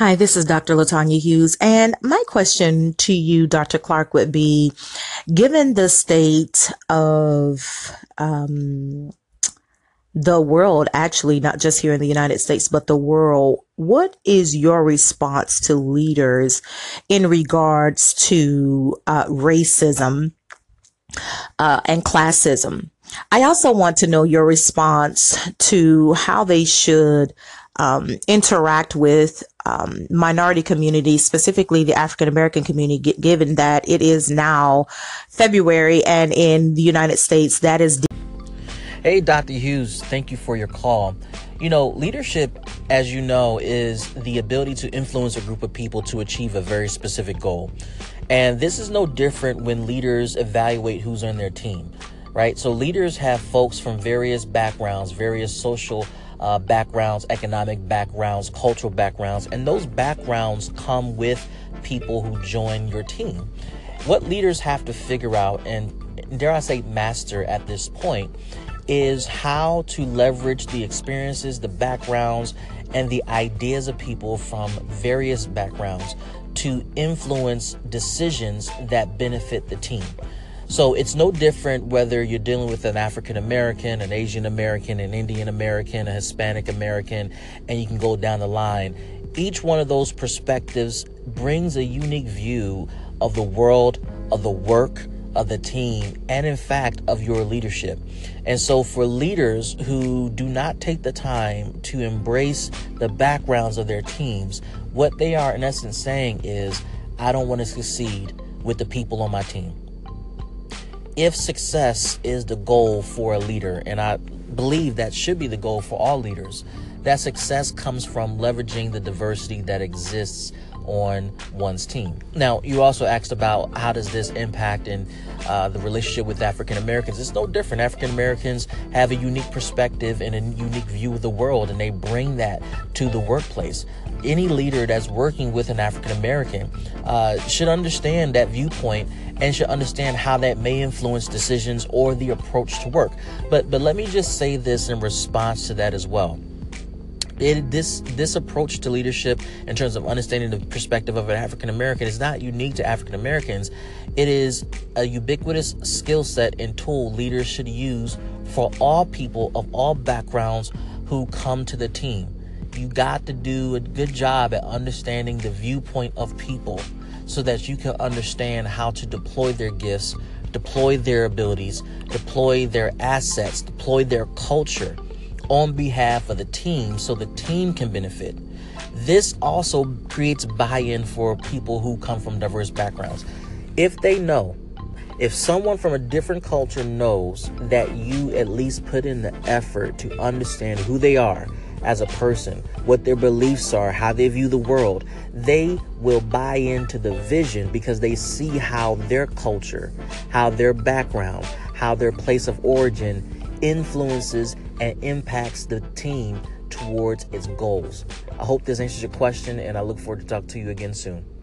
Hi, this is Dr. Latanya Hughes, and my question to you, Dr. Clark, would be, given the state of the world, actually, not just here in the United States, but the world, what is your response to leaders in regards to racism and classism? I also want to know your response to how they should interact with minority communities, specifically the African-American community, given that it is now February and in the United States that is. Hey, Dr. Hughes, thank you for your call. You know, leadership, as you know, is the ability to influence a group of people to achieve a very specific goal. And this is no different when leaders evaluate who's on their team. Right. So leaders have folks from various backgrounds, various social backgrounds, economic backgrounds, cultural backgrounds, and those backgrounds come with people who join your team. What leaders have to figure out, and dare I say master at this point, is how to leverage the experiences, the backgrounds, and the ideas of people from various backgrounds to influence decisions that benefit the team. So it's no different whether you're dealing with an African American, an Asian American, an Indian American, a Hispanic American, and you can go down the line. Each one of those perspectives brings a unique view of the world, of the work, of the team, and in fact, of your leadership. And so for leaders who do not take the time to embrace the backgrounds of their teams, what they are in essence saying is, I don't want to succeed with the people on my team. If success is the goal for a leader, and I believe that should be the goal for all leaders, that success comes from leveraging the diversity that exists on one's team. Now, you also asked about how does this impact in the relationship with African Americans. It's no different. African Americans have a unique perspective and a unique view of the world, and they bring that to the workplace. Any leader that's working with an African American should understand that viewpoint and should understand how that may influence decisions or the approach to work. But let me just say this in response to that as well. This approach to leadership in terms of understanding the perspective of an African American is not unique to African Americans. It is a ubiquitous skill set and tool leaders should use for all people of all backgrounds who come to the team. You got to do a good job at understanding the viewpoint of people so that you can understand how to deploy their gifts, deploy their abilities, deploy their assets, deploy their culture on behalf of the team so the team can benefit. This also creates buy-in for people who come from diverse backgrounds. If someone from a different culture knows that you at least put in the effort to understand who they are as a person, what their beliefs are, how they view the world, they will buy into the vision because they see how their culture, how their background, how their place of origin influences and impacts the team towards its goals. I hope this answers your question, and I look forward to talking to you again soon.